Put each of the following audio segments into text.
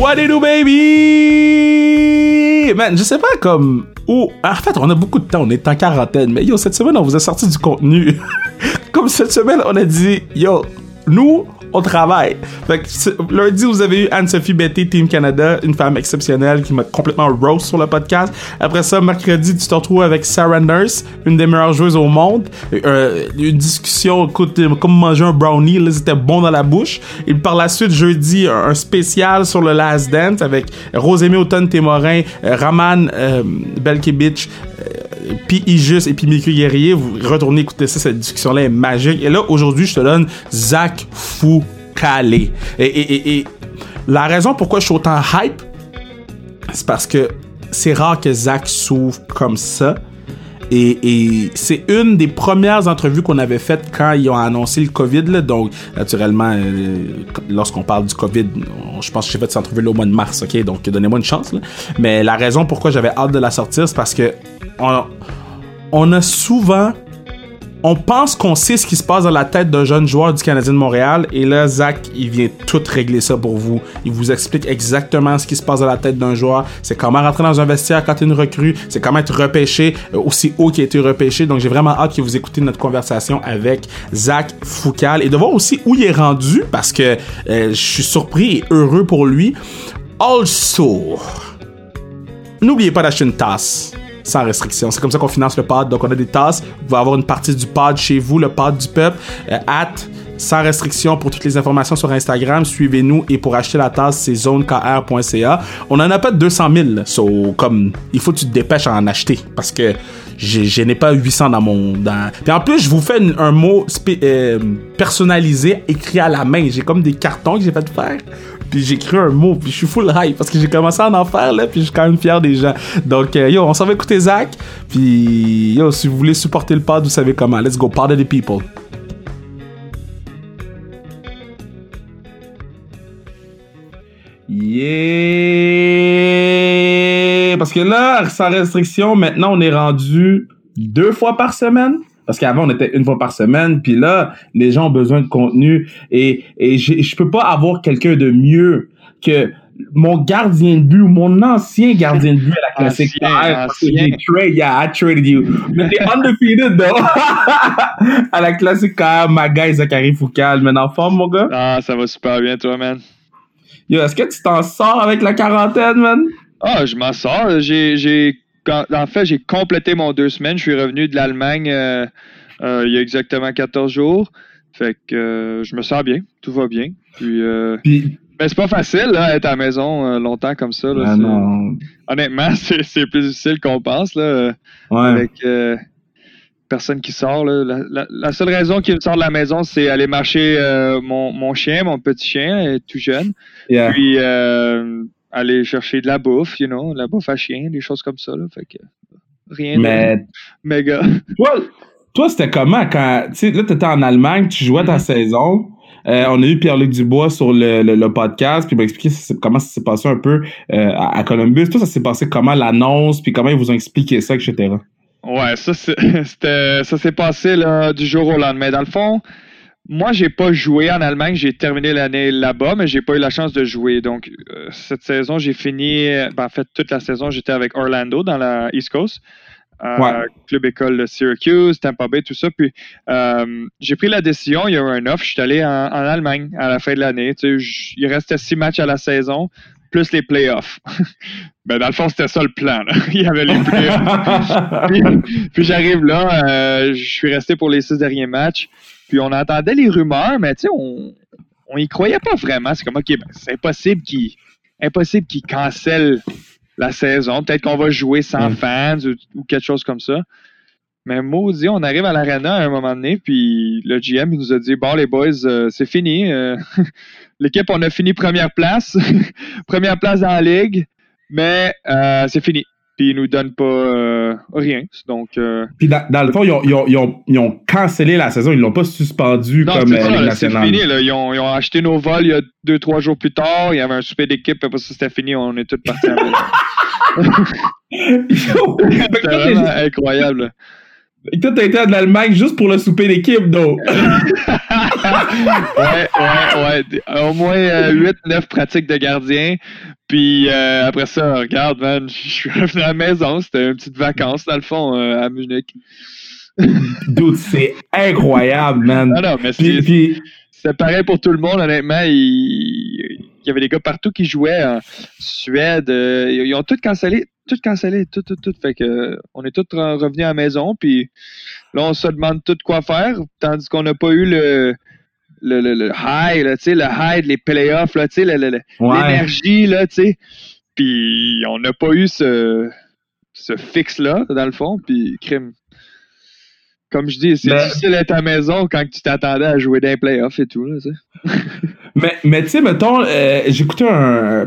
What it do, baby? Man, je sais pas comme... Oh, en fait, on a beaucoup de temps, on est en quarantaine, mais yo, cette semaine, on vous a sorti du contenu. Comme cette semaine, on a dit, yo, nous, on travaille. Fait que lundi, vous avez eu Anne-Sophie Bété, Team Canada, une femme exceptionnelle qui m'a complètement roast sur le podcast. Après ça, mercredi, tu te retrouves avec Sarah Nurse, une des meilleures joueuses au monde. Une discussion, écoute, comme manger un brownie, là, c'était bon dans la bouche. Et par la suite, jeudi, un spécial sur le Last Dance avec Rosémy Auton-Témorin, Raman Belkibitch, puis IJUS et puis Mécure Guerrier. Vous retournez écouter ça, cette discussion-là est magique. Et là, aujourd'hui, je te donne Zach Fucale. Et la raison pourquoi je suis autant hype, c'est parce que c'est rare que Zach s'ouvre comme ça. Et c'est une des premières entrevues qu'on avait faites quand ils ont annoncé le COVID, là. Donc, naturellement, lorsqu'on parle du COVID, je pense que j'ai fait cette entrevue là au mois de mars, ok? Donc, donnez-moi une chance, là. Mais la raison pourquoi j'avais hâte de la sortir, c'est parce que on a souvent... On pense qu'on sait ce qui se passe dans la tête d'un jeune joueur du Canadien de Montréal. Et là, Zach, il vient tout régler ça pour vous. Il vous explique exactement ce qui se passe dans la tête d'un joueur. C'est comment rentrer dans un vestiaire quand t'es une recrue. C'est comment être repêché, aussi haut qu'il a été repêché. Donc, j'ai vraiment hâte que vous écoutiez notre conversation avec Zach Fucale. Et de voir aussi où il est rendu, parce que je suis surpris et heureux pour lui. Also, n'oubliez pas d'acheter une tasse. Sans restriction. C'est comme ça qu'on finance le pod. Donc, on a des tasses. Vous pouvez avoir une partie du pod chez vous, le pod du peuple. Sans restriction pour toutes les informations sur Instagram. Suivez-nous. Et pour acheter la tasse, c'est zonekr.ca. On en a pas 200 000. So, comme, il faut que tu te dépêches à en acheter. Parce que je n'ai pas 800 dans mon... Puis en plus, je vous fais un mot personnalisé, écrit à la main. J'ai comme des cartons que j'ai fait faire. Puis j'ai écrit un mot, puis je suis full hype parce que j'ai commencé à en faire, là, puis je suis quand même fier des gens. Donc, yo, on s'en va écouter Zach. Puis, yo, si vous voulez supporter le pod, vous savez comment. Let's go, party the people. Yeah! Parce que là, sans restriction, maintenant, on est rendu 2 fois par semaine. Parce qu'avant, on était 1 fois par semaine. Puis là, les gens ont besoin de contenu. Et je peux pas avoir quelqu'un de mieux que mon gardien de but ou mon ancien gardien de but à la classique. I traded you. Mais t'es undefeated, though. À la classique, ma guy, Zachary Fucale. Mais en forme, mon gars? Ah, ça va super bien, toi, man. Yo, est-ce que tu t'en sors avec la quarantaine, man? Ah, je m'en sors. En fait, j'ai complété mon 2 semaines. Je suis revenu de l'Allemagne il y a exactement 14 jours. Fait que je me sens bien. Tout va bien. Puis, mais c'est pas facile là, être à la maison longtemps comme ça. Là, non. Honnêtement, c'est plus difficile qu'on pense. Là, ouais. Avec personne qui sort. Là. La seule raison qu'il me sort de la maison, c'est aller marcher mon petit chien, est tout jeune. Yeah. Puis... aller chercher de la bouffe, you know, la bouffe à chien, des choses comme ça, là, fait que rien de méga. Toi, c'était comment quand, tu sais, là, t'étais en Allemagne, tu jouais ta saison, on a eu Pierre-Luc Dubois sur le podcast, puis il m'a expliqué comment ça s'est passé un peu à Columbus. Toi, ça s'est passé comment, l'annonce, puis comment ils vous ont expliqué ça, etc. Ouais, ça s'est passé, là, du jour au lendemain. Dans le fond, moi, j'ai pas joué en Allemagne. J'ai terminé l'année là-bas, mais j'ai pas eu la chance de jouer. Donc, cette saison, j'ai fini... en fait, toute la saison, j'étais avec Orlando dans la East Coast. Ouais. Club-école de Syracuse, Tampa Bay, tout ça. Puis, j'ai pris la décision. Il y a eu un off. Je suis allé en Allemagne à la fin de l'année. Tu sais, il restait 6 matchs à la saison, plus les playoffs. Ben, dans le fond, c'était ça le plan. Là. Il y avait les playoffs. puis j'arrive là. Je suis resté pour les 6 derniers matchs. Puis on entendait les rumeurs, mais tu sais, on y croyait pas vraiment. C'est comme, OK, ben, c'est impossible qu'il cancelle la saison. Peut-être qu'on va jouer sans fans ou quelque chose comme ça. Mais maudit, on arrive à l'arena à un moment donné, puis le GM il nous a dit, bon, les boys, c'est fini. L'équipe, on a fini 1re place. 1re place dans la ligue, mais c'est fini. Puis ils nous donnent pas rien. Donc, puis dans le fond, ils ont cancellé la saison. Ils l'ont pas suspendu comme la Ligue nationale. C'est fini. Là. Ils ont acheté nos vols il y a 2-3 jours plus tard. Il y avait un souper d'équipe. Après ça, c'était fini. On est tous partis. C'était vraiment incroyable. Et toi, t'as été en Allemagne juste pour le souper d'équipe, donc. Ouais. Au moins 8-9 pratiques de gardien. Puis après ça, regarde, man, je suis revenu à la maison. C'était une petite vacance, dans le fond, à Munich. Dude, c'est incroyable, man. Non, mais c'est pareil pour tout le monde, honnêtement. Il y avait des gars partout qui jouaient en Suède. Ils ont tout cancellé. Fait que on est tous revenus à la maison. Puis là, on se demande tout quoi faire. Tandis qu'on n'a pas eu le high, là, le high, les playoffs, là, l'énergie. Là, puis on n'a pas eu ce fixe-là, dans le fond. Puis crime. Comme je dis, c'est difficile d'être à ta maison quand tu t'attendais à jouer dans les playoffs et tout. Là, mais tu sais, mettons, j'écoutais un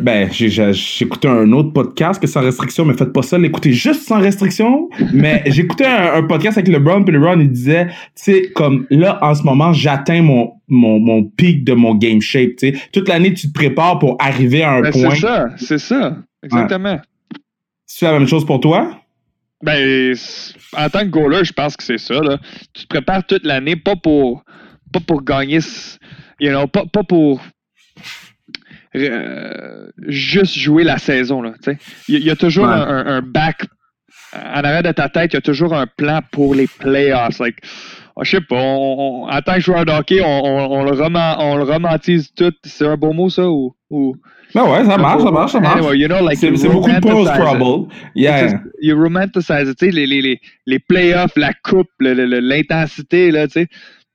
autre podcast que sans restriction, mais faites pas ça, l'écouter juste sans restriction. Mais j'écoutais un podcast avec LeBron, puis LeBron, il disait, tu sais, comme là, en ce moment, j'atteins mon pic de mon game shape. Tu sais, toute l'année, tu te prépares pour arriver à un point. C'est ça. Exactement. Ouais. C'est la même chose pour toi? Ben, en tant que goaler, je pense que c'est ça, là. Tu te prépares toute l'année, pas pour gagner, pas pour juste jouer la saison, là, tu sais. Il y a toujours un back en arrière de ta tête, il y a toujours un plan pour les playoffs. Like, je sais pas, en tant que joueur de hockey, on le romantise tout. C'est un beau mot, ça, ou... Ben ouais, ça marche. Anyway, like c'est beaucoup de pause trouble. Yeah. You romanticize, tu sais, les playoffs, la coupe, l'intensité, là, tu sais.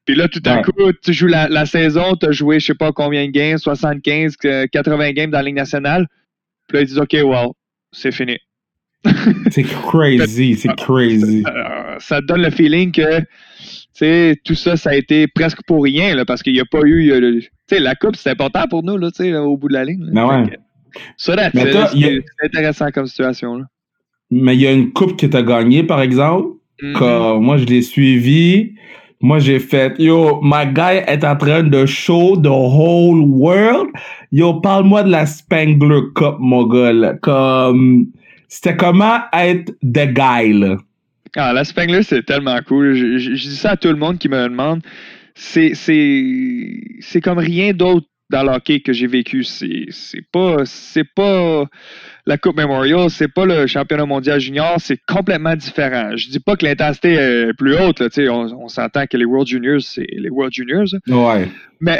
Puis là, tout à coup, tu joues la saison, tu as joué, je sais pas combien de games, 75, 80 games dans la Ligue nationale. Puis là, ils disent, OK, wow, c'est fini. C'est crazy. Ça te donne le feeling que, tu sais, tout ça, ça a été presque pour rien, là, parce qu'il n'y a pas eu... la coupe, c'est important pour nous, là, au bout de la ligne. Là. Ouais. C'est intéressant comme situation. Là. Mais il y a une coupe que tu as gagnée, par exemple. Mm-hmm. Comme moi, je l'ai suivie. Moi, j'ai fait, yo, my guy est en train de show the whole world. Yo, parle-moi de la Spengler Cup, mon gars. Là. Comme, c'était comment être the guy, là? Ah, la Spengler, c'est tellement cool. Je dis ça à tout le monde qui me demande. C'est comme rien d'autre dans le hockey que j'ai vécu. C'est pas la Coupe Memorial, c'est pas le championnat mondial junior, c'est complètement différent. Je dis pas que l'intensité est plus haute, là, on s'entend que les World Juniors, c'est les World Juniors. Ouais. Mais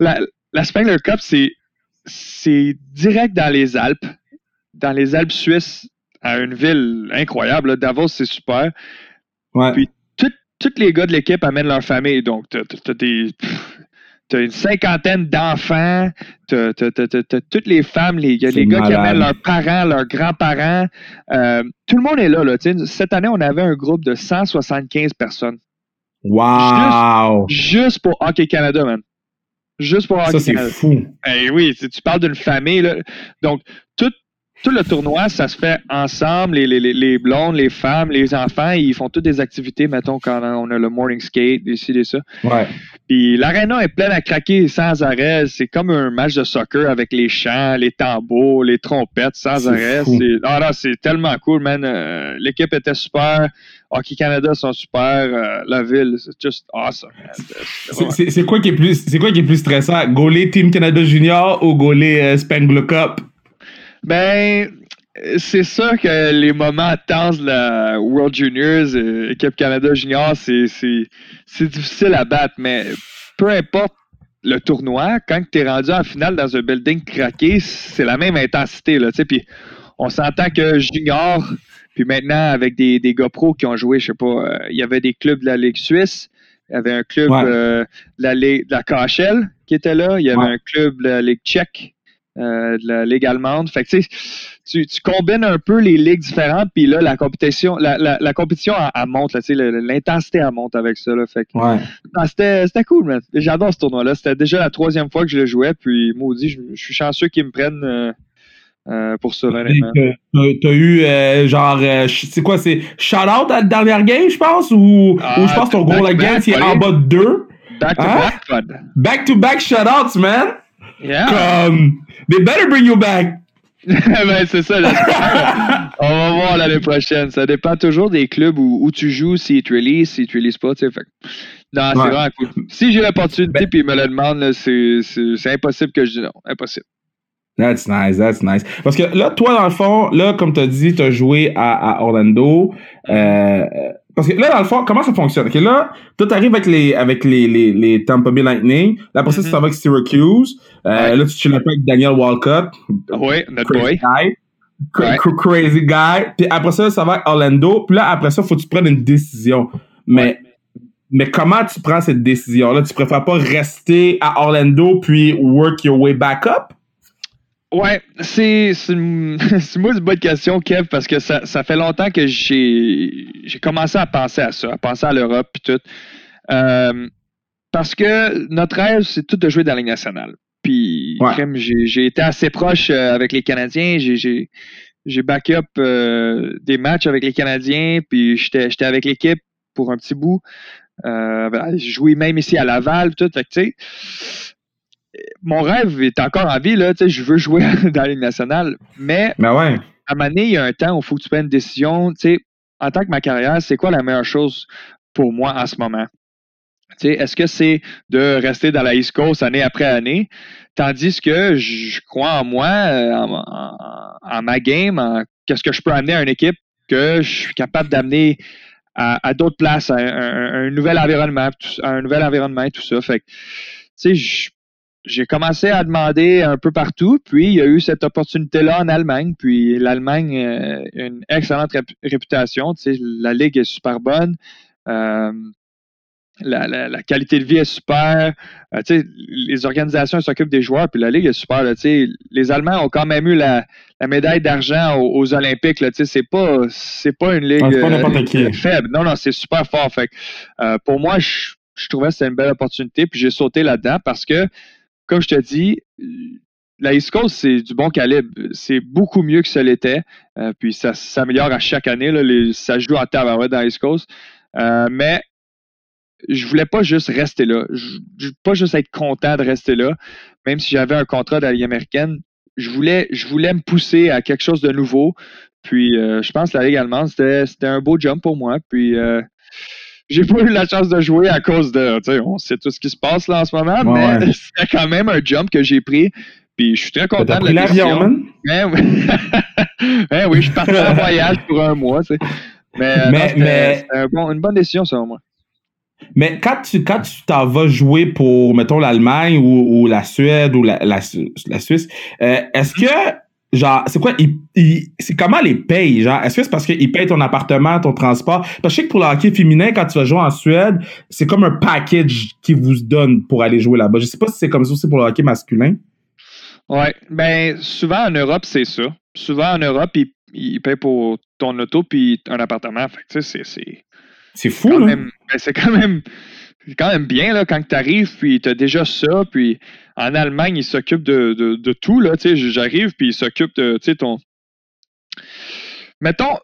la Spengler Cup, c'est direct dans les Alpes. Dans les Alpes suisses, à une ville incroyable. Là. Davos, c'est super. Ouais. Puis, tous les gars de l'équipe amènent leur famille. Donc, t'as une 50aine d'enfants, t'as toutes les femmes, il y a des gars qui amènent leurs parents, leurs grands-parents. Tout le monde est là. Cette année, on avait un groupe de 175 personnes. Wow! Juste pour Hockey Canada, man. Juste pour Hockey Canada. Ça, c'est fou. Eh oui, tu parles d'une famille. Là. Donc, tout le tournoi, ça se fait ensemble, les blondes, les femmes, les enfants, ils font toutes des activités, mettons, quand on a le morning skate, des ça. Ouais. Puis l'aréna est pleine à craquer sans arrêt, c'est comme un match de soccer avec les chants, les tambours, les trompettes sans arrêt. C'est tellement cool, man. L'équipe était super, Hockey Canada sont super, la ville, c'est juste awesome. C'est quoi qui est plus stressant, goaler Team Canada Junior ou goaler Spengler Cup? Ben, c'est sûr que les moments tenses de la World Juniors, équipe Canada Junior, c'est difficile à battre, mais peu importe le tournoi, quand tu es rendu en finale dans un building craqué, c'est la même intensité, là, tu sais, puis on s'entend que Junior, puis maintenant avec des gars pros qui ont joué, je sais pas, il y avait des clubs de la Ligue suisse, il y avait un club de la KHL qui était là, il y avait un club de la Ligue tchèque, de la Ligue allemande. Fait que tu combines un peu les ligues différentes, puis là, la compétition elle monte, là, l'intensité elle monte avec ça. Là, fait que, c'était cool, man. J'adore ce tournoi-là. C'était déjà la 3e fois que je le jouais, puis maudit, je suis chanceux qu'ils me prennent pour ça. T'as eu c'est shout-out à la dernière game, je pense, ou je pense ton gros la game, c'est en bas de 2. Back-to-back shout-outs, man. Yeah. They better bring you back. Ben, c'est ça, j'espère. On va voir l'année prochaine. Ça dépend toujours des clubs où tu joues, s'ils te releasent pas, tu sais. Fait. Non, c'est vraiment cool. Si j'ai l'opportunité et ils me le demandent, là, c'est impossible que je dise non. Impossible. That's nice. Parce que là, toi, dans le fond, là, comme tu as dit, tu as joué à Orlando. Parce que là, dans le fond, comment ça fonctionne? Okay, là, toi, tu arrives avec les Tampa Bay Lightning. Là, après ça, tu t'en vas avec Syracuse. Là, tu chilles un peu avec Daniel Walcott. Oui, notre boy. Crazy guy. Puis après ça, ça va avec Orlando. Puis là, après ça, il faut que tu prennes une décision. Mais comment tu prends cette décision-là? Tu préfères pas rester à Orlando puis work your way back up? Ouais, c'est moi une bonne question, Kev, parce que ça fait longtemps que j'ai commencé à penser à ça, à penser à l'Europe puis tout. Parce que notre rêve, c'est tout de jouer dans la Ligue nationale. Puis j'ai été assez proche avec les Canadiens, j'ai back-up des matchs avec les Canadiens, puis j'étais avec l'équipe pour un petit bout. J'ai joué même ici à Laval puis tout, fait que tu sais. Mon rêve est encore en vie, là, tu sais, je veux jouer dans la Ligue nationale, mais à un moment donné, il y a un temps où il faut que tu prennes une décision, tu sais, en tant que ma carrière, c'est quoi la meilleure chose pour moi en ce moment? Tu sais, est-ce que c'est de rester dans la East Coast année après année, tandis que je crois en moi, en ma game, en qu'est-ce que je peux amener à une équipe que je suis capable d'amener à d'autres places, à un nouvel environnement et tout ça, fait que, tu sais, j'ai commencé à demander un peu partout, puis il y a eu cette opportunité-là en Allemagne. Puis l'Allemagne a une excellente réputation. Tu sais, la ligue est super bonne. La qualité de vie est super. Tu sais, les organisations s'occupent des joueurs, puis la ligue est super. Là, tu sais, les Allemands ont quand même eu la médaille d'argent aux Olympiques. Là, tu sais, c'est pas une ligue faible. Non, c'est super fort. Fait que, pour moi, je trouvais que c'était une belle opportunité, puis j'ai sauté là-dedans parce que comme je te dis, la East Coast, c'est du bon calibre. C'est beaucoup mieux que ça l'était. Puis ça s'améliore à chaque année. Là, ça joue en tabarouette dans la East Coast. Mais je voulais pas juste rester là. Je voulais pas juste être content de rester là. Même si j'avais un contrat de la Ligue américaine, je voulais me pousser à quelque chose de nouveau. Puis je pense que la Ligue allemande, c'était un beau jump pour moi. Puis j'ai pas eu la chance de jouer à cause de, tu sais, on sait tout ce qui se passe là en ce moment, mais c'était quand même un jump que j'ai pris. Puis je suis très content de la décision. Oui, je suis parti en voyage pour un mois, tu sais. Mais c'était une bonne décision, selon moi. Mais quand tu t'en vas jouer pour, mettons, l'Allemagne ou la Suède ou la Suisse, est-ce que genre, c'est quoi, c'est comment les payent, genre? Est-ce que c'est parce qu'ils payent ton appartement, ton transport? Parce que je sais que pour le hockey féminin, quand tu vas jouer en Suède, c'est comme un package qu'ils vous donnent pour aller jouer là-bas. Je sais pas si c'est comme ça aussi pour le hockey masculin. Ouais, ben, souvent en Europe, c'est ça. Souvent en Europe, ils payent pour ton auto puis un appartement. Fait que, tu sais, c'est fou, quand même, ben, c'est quand même bien, là, quand tu arrives, puis tu as déjà ça, puis en Allemagne, ils s'occupent de tout, là, tu sais, j'arrive, puis ils s'occupent de, tu sais, ton... Mettons,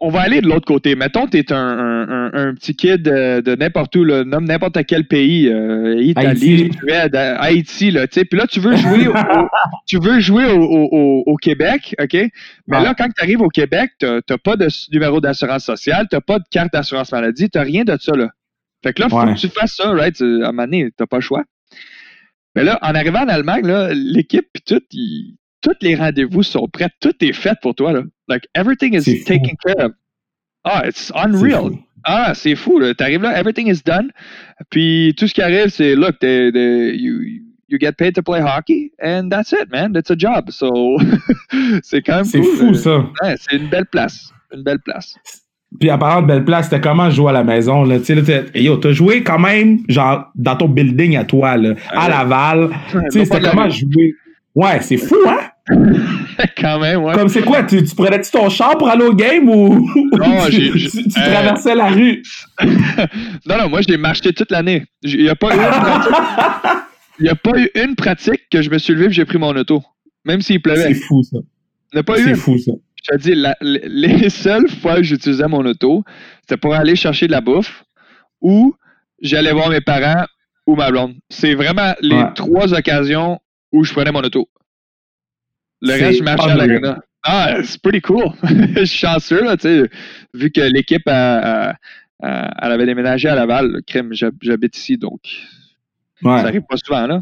on va aller de l'autre côté, mettons, tu es un petit kid de n'importe où, là, nomme n'importe quel pays, Italie, Suède, Haïti, là, tu sais, puis là, tu veux jouer au Québec, OK? Mais là, quand tu arrives au Québec, t'as pas de numéro d'assurance sociale, t'as pas de carte d'assurance maladie, t'as rien de ça, là. Fait que là, il faut que tu fasses ça, right? À un moment donné, t'as pas le choix. Mais là, en arrivant en Allemagne, là, l'équipe et tout, tous les rendez-vous sont prêts, tout est fait pour toi, là. Like, everything is taken care of. Ah, it's unreal. C'est fou, là. T'arrives là, everything is done. Puis tout ce qui arrive, c'est, look, you get paid to play hockey, and that's it, man. That's a job. So, c'est quand même cool. C'est fou, ça. Ouais, c'est une belle place. Une belle place. Puis en parlant de belle place, c'était comment jouer à la maison, là, tu sais, t'as joué quand même, genre, dans ton building à toi, là, à Laval, tu sais, c'était comment jouer. Ouais, c'est fou, hein? Quand même, ouais. Comme c'est quoi, tu prenais-tu ton char pour aller au game ou non, tu traversais la rue? Non, moi, je l'ai marché toute l'année. Il n'y a pas eu une pratique que je me suis levé et j'ai pris mon auto, même s'il pleuvait. C'est fou, ça. C'est fou, ça. Je te dis, les seules fois que j'utilisais mon auto, c'était pour aller chercher de la bouffe ou j'allais voir mes parents ou ma blonde. C'est vraiment les trois occasions où je prenais mon auto. Le reste, je marchais à l'arena. Ah, c'est pretty cool. Je suis chanceux, là, tu sais, vu que l'équipe, elle avait déménagé à Laval. Crème, j'habite ici, donc ça arrive pas souvent, là.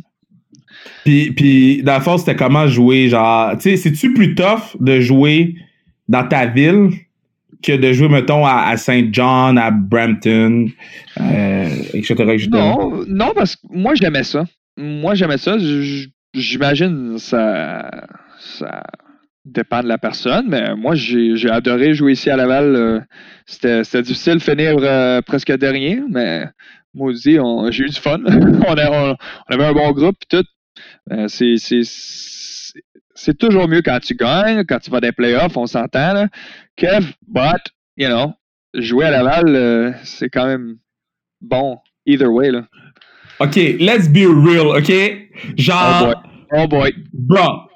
Puis, dans le fond, c'était comment jouer, genre, tu sais, c'est-tu plus tough de jouer dans ta ville que de jouer, mettons, à Saint-John, à Brampton, etc. Non, parce que moi, j'aimais ça. J'imagine ça dépend de la personne, mais moi, j'ai adoré jouer ici à Laval. C'était difficile de finir presque dernier, mais maudit, j'ai eu du fun. on avait un bon groupe et tout. C'est toujours mieux quand tu gagnes, quand tu vas des playoffs, on s'entend, là. You know, jouer à Laval, c'est quand même bon, either way, là. OK, let's be real, OK? Genre, oh boy. Bro,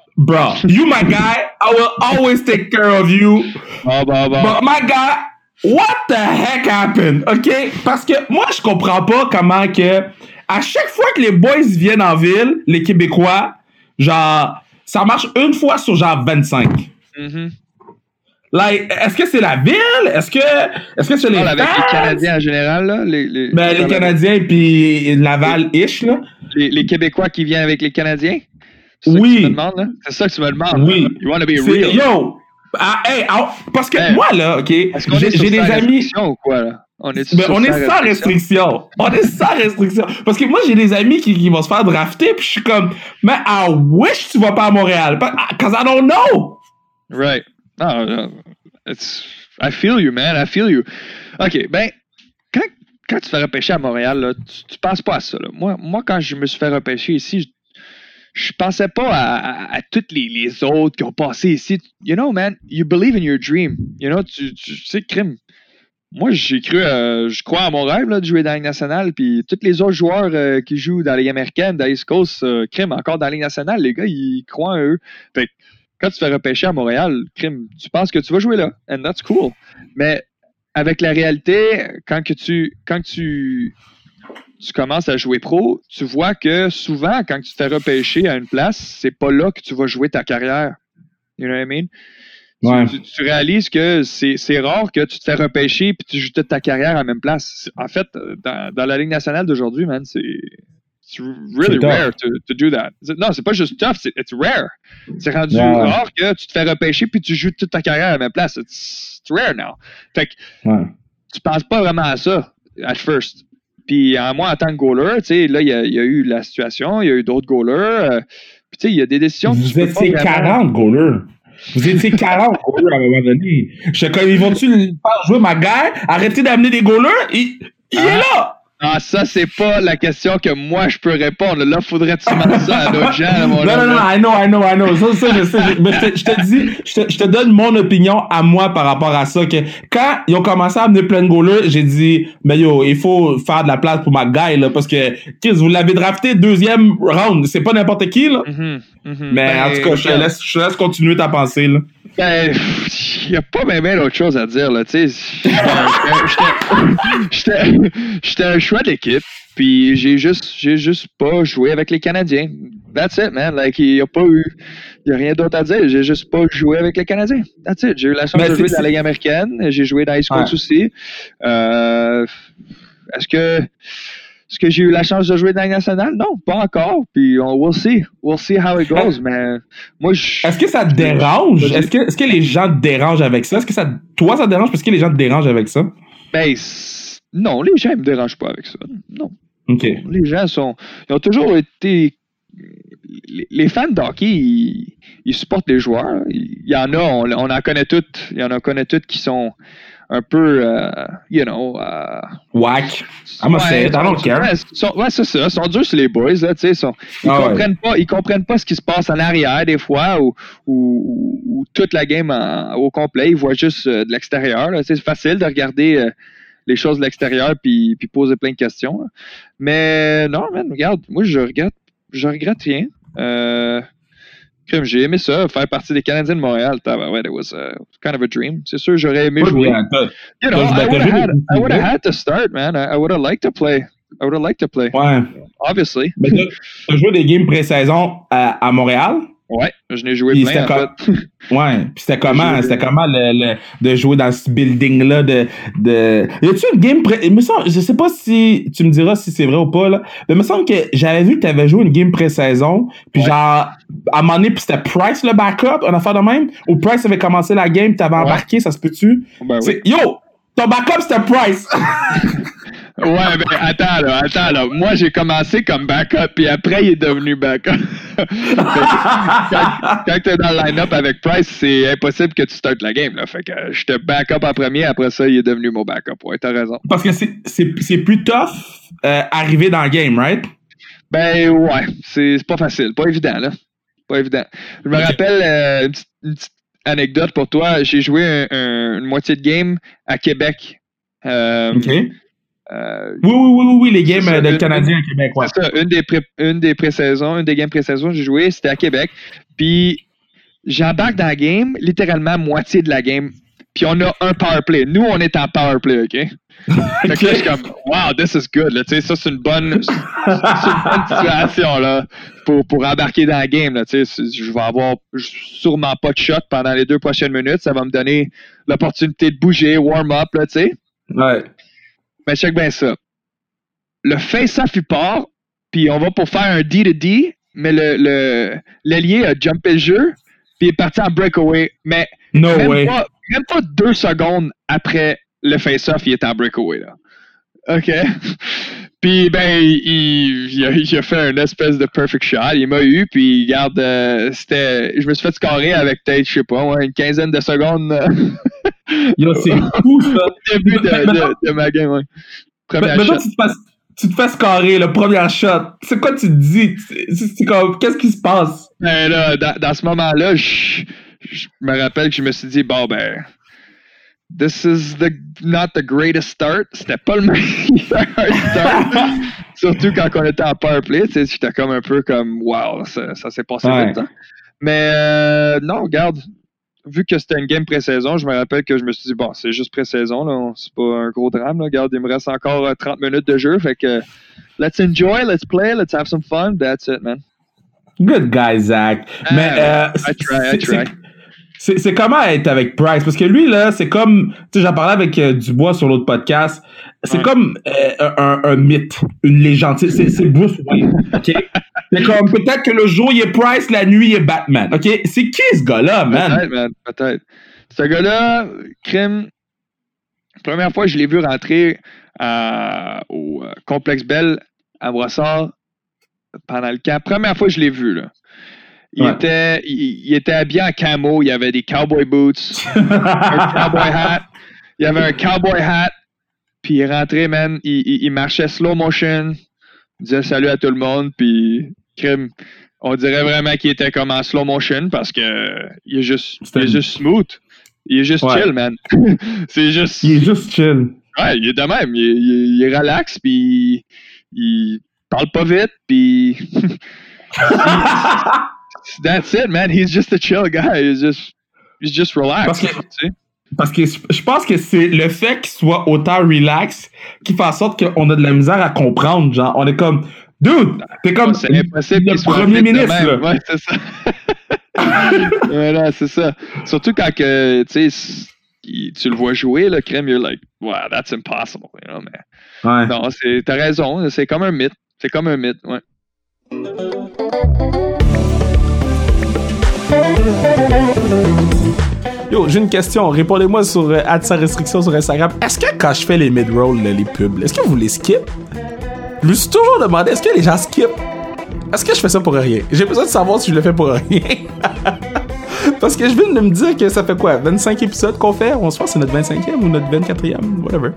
you my guy, I will always take care of you. Oh. But my guy, what the heck happened, OK? Parce que moi, je comprends pas comment que, à chaque fois que les boys viennent en ville, les Québécois, genre... Ça marche une fois sur genre 25. Mm-hmm. Like, est-ce que c'est la ville? Est-ce que c'est les fans? Avec les Canadiens en général, là. Les Canadiens puis Laval-ish, là. Les Québécois qui viennent avec les Canadiens? C'est ça que tu me demandes. Oui. You want to be real. Yo! Parce que moi, là, OK, j'ai des amis... Ou quoi, là? On est sans restriction. Parce que moi, j'ai des amis qui vont se faire drafter, puis je suis comme, mais I wish tu vas pas à Montréal. Because I don't know. Right. I feel you, man. I feel you. OK, ben, quand tu te fais repêcher à Montréal, là, tu penses pas à ça. Là. Moi, quand je me suis fait repêcher ici, je pensais pas à toutes les autres qui ont passé ici. You know, man, you believe in your dream. You know, tu sais, crime. Moi, je crois à mon rêve là, de jouer dans la Ligue nationale. Puis tous les autres joueurs qui jouent dans la Ligue américaine, dans l'East Coast, crime, encore dans la Ligue nationale, les gars, ils croient en eux. Fait que quand tu te fais repêcher à Montréal, crime, tu penses que tu vas jouer là. And that's cool. Mais avec la réalité, quand tu commences à jouer pro, tu vois que souvent, quand tu te fais repêcher à une place, c'est pas là que tu vas jouer ta carrière. You know what I mean? Ouais. Tu réalises que c'est rare que tu te fais repêcher et tu joues toute ta carrière à la même place. En fait, dans la Ligue nationale d'aujourd'hui, man, it's really rare to do that. Non, c'est pas juste tough, it's rare. C'est rendu rare que tu te fais repêcher puis tu joues toute ta carrière à la même place. It's rare now. Fait que tu penses pas vraiment à ça, at first. Puis moi, en tant que goaler, tu sais, là, il y a eu la situation, il y a eu d'autres goalers. Puis tu sais, il y a des décisions. Vous étiez 40 goalers. Vous étiez 40 goalers à un moment donné. Je sais qu'ils vont-tu faire jouer ma guerre? Arrêtez d'amener des goalers? Il est là! Ah, ça, c'est pas la question que moi, je peux répondre. Là, faudrait-tu demander ça à d'autres gens? Non, I know. Ça, je sais. Mais je te dis, je te donne mon opinion à moi par rapport à ça. Que quand ils ont commencé à amener plein de goalers, j'ai dit, mais yo, il faut faire de la place pour ma guy, là, parce que, Chris, vous l'avez drafté deuxième round. C'est pas n'importe qui, là. Mm-hmm. Mais ben, en tout cas, je te laisse continuer ta pensée, là. Ben, il n'y a pas même d'autre chose à dire, là, tu sais. J'étais un choix d'équipe, puis j'ai juste pas joué avec les Canadiens. That's it, man. Like, il n'y a rien d'autre à dire. J'ai juste pas joué avec les Canadiens. That's it. J'ai eu la chance de jouer dans la Ligue américaine. J'ai joué dans Ice Coast aussi. Est-ce que j'ai eu la chance de jouer dans la Ligue nationale? Non, pas encore. Puis we'll see. We'll see how it goes. Mais moi, est-ce que ça te dérange? Est-ce que les gens te dérangent avec ça? Est-ce que toi, ça te dérange? Est-ce que les gens te dérangent avec ça? Ben, non, les gens ne me dérangent pas avec ça. Non. OK. Les gens ils ont toujours été... Les fans d'hockey, ils supportent les joueurs. Il y en a, on en connaît toutes. Il y en a, on connaît toutes qui sont... un peu, you know... whack. I'm a say it, I don't care. Ouais, c'est ça. Ils sont durs sur les boys, là, tu sais. Ils comprennent pas ce qui se passe en arrière, des fois, ou toute la game au complet. Ils voient juste de l'extérieur, là. C'est facile de regarder les choses de l'extérieur puis poser plein de questions, là. Mais non, man, regarde, moi, je regrette rien. Comme j'ai aimé ça, faire partie des Canadiens de Montréal, it was kind of a dream. C'est sûr, j'aurais aimé jouer. You know, I would have had to start, man. I would have liked to play. Ouais. Obviously. Mais tu as joué des games pré-saison à Montréal? Ouais, Je n'ai joué plein, en fait. Ouais. Puis c'était comment? C'était comment de jouer dans ce building-là de... Y a-tu une game... Je sais pas si... Tu me diras si c'est vrai ou pas, là. Mais il me semble que j'avais vu que t'avais joué une game pré-saison. Puis genre, à un moment donné, puis c'était Price le backup, une affaire de même. Ou Price avait commencé la game, puis t'avais embarqué, ça se peut-tu? Ben oui. Yo! Ton backup, c'était Price! Ouais, ben attends là. Moi, j'ai commencé comme backup, puis après, il est devenu backup. Quand t'es dans le line-up avec Price, c'est impossible que tu startes la game, là. Fait que je te backup en premier, après ça, il est devenu mon backup. Ouais, t'as raison. Parce que c'est plus tough arriver dans le game, right? Ben ouais, c'est pas facile. Pas évident, là. Pas évident. Je me rappelle une petite anecdote pour toi. J'ai joué une moitié de game à Québec. OK. Oui, les games de Canadien à Québec. Ouais. C'est ça, une des games pré-saison que j'ai joué, c'était à Québec. Puis j'embarque dans la game, littéralement moitié de la game. Puis on a un power play. Nous, on est en power play, OK? Fait que là, je suis comme, wow, this is good. Là, ça, c'est une bonne situation là, pour embarquer dans la game. Là, je vais avoir sûrement pas de shot pendant les 2 prochaines minutes. Ça va me donner l'opportunité de bouger, warm-up, là, tu sais. Ouais. Mais check bien ça. Le face-off, il part, puis on va pour faire un D-to-D, mais l'ailier a jumpé le jeu, puis il est parti en breakaway. Mais même pas 2 secondes après le face-off, il est en breakaway, là. OK. Puis, ben, il a fait une espèce de perfect shot. Il m'a eu, puis, regarde, je me suis fait scorer avec peut-être, je sais pas, une quinzaine de secondes. Yo, c'est fou, ça. Au début de ma game, ouais. Première shot. Tu te fais scorer, le premier shot. C'est quoi tu te dis? C'est comme, qu'est-ce qui se passe? Ben là, dans ce moment-là, je me rappelle que je me suis dit, bon, ben... This is not the greatest start. C'était pas le meilleur start. Surtout quand on était en powerplay, tu sais, j'étais comme un peu comme, wow, ça s'est passé vite. Hein. Mais non, regarde, vu que c'était une game pré-saison, je me rappelle que je me suis dit, bon, c'est juste pré-saison, là, c'est pas un gros drame. Là. Regarde, il me reste encore 30 minutes de jeu, fait que let's enjoy, let's play, let's have some fun, that's it, man. Good guy, Zach. Mais, I try. C'est comment être avec Price? Parce que lui, là, c'est comme... Tu sais, j'en parlais avec Dubois sur l'autre podcast. C'est comme un mythe, une légende. C'est Bruce Wayne, OK? C'est comme, peut-être que le jour, il est Price, la nuit, il est Batman, OK? C'est qui, ce gars-là, man? Peut-être. Ce gars-là, crime... Première fois, je l'ai vu rentrer au Complexe Bell à Brossard pendant le camp. Première fois, je l'ai vu, là. Il était habillé en camo, il avait des cowboy boots, un cowboy hat, puis il rentrait, man, il marchait slow motion, il disait salut à tout le monde, puis crime, on dirait vraiment qu'il était comme en slow motion parce que il est juste smooth, il est juste chill, man. Il est juste chill. Ouais, il est de même, il relaxe, puis il parle pas vite, puis... That's it, man. He's just a chill guy. He's just relaxed. Parce que je pense que c'est le fait qu'il soit autant relax qui fait en sorte qu'on a de la misère à comprendre. Genre, on est comme, dude, t'es comme c'est impossible le premier ministre. Là. Ouais, c'est ça. Voilà, c'est ça. Surtout quand que, tu le vois jouer, le crème, you're like, wow, that's impossible. You know, man. Ouais. Non, t'as raison. C'est comme un mythe. Ouais. Yo, j'ai une question. Répondez-moi sur @ sa restriction sur Instagram. Est-ce que quand je fais les mid-roll, les pubs, est-ce que vous les skip? Je me suis toujours demandé, est-ce que les gens skip? Est-ce que je fais ça pour rien? J'ai besoin de savoir si je le fais pour rien. Parce que je viens de me dire que ça fait quoi? 25 épisodes qu'on fait? On se pense que c'est notre 25e ou notre 24e? Whatever.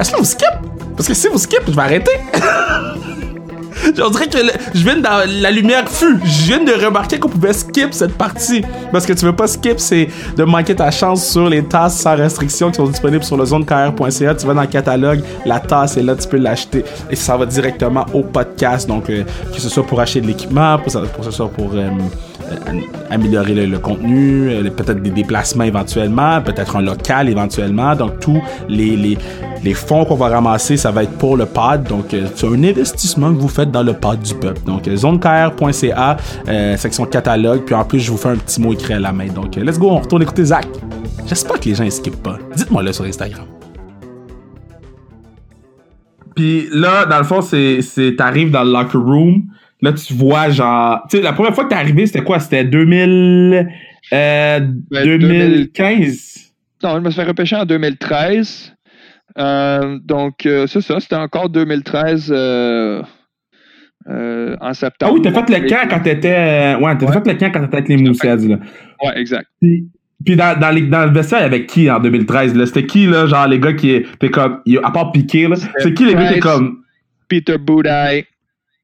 Est-ce que vous skip? Parce que si vous skip, je vais arrêter. On dirait que je viens dans la lumière fut. Je viens de remarquer qu'on pouvait skip cette partie. Parce que tu veux pas skip, c'est de manquer ta chance sur les tasses sans restriction qui sont disponibles sur le zonekr.ca. Tu vas dans le catalogue, la tasse est là, tu peux l'acheter. Et ça va directement au podcast. Donc, que ce soit pour acheter de l'équipement, pour que ce soit pour améliorer le contenu, peut-être des déplacements éventuellement, peut-être un local éventuellement. Donc, tous les fonds qu'on va ramasser, ça va être pour le pod. Donc, c'est un investissement que vous faites dans le pod du peuple. Donc, zonekr.ca, section catalogue. Puis en plus, je vous fais un petit mot écrit à la main. Donc, let's go, on retourne écouter Zach. J'espère que les gens ne skippent pas. Dites-moi là sur Instagram. Puis là, dans le fond, c'est t'arrives dans le locker room. Là, tu vois, genre... Tu sais, la première fois que t'es arrivé, c'était quoi? C'était 2015? Non, je me suis fait repêcher en 2013. C'est ça. C'était encore 2013 en septembre. Ah oui, t'as fait le camp quand t'étais... fait le camp quand t'étais avec les Moussades, là. Ouais, exact. Puis dans le vestiaire, il y avait qui en 2013? Là? C'était qui, là, genre, les gars qui... T'es comme... À part Piqué, là. C'est qui les gars qui est comme... Peter Budaj.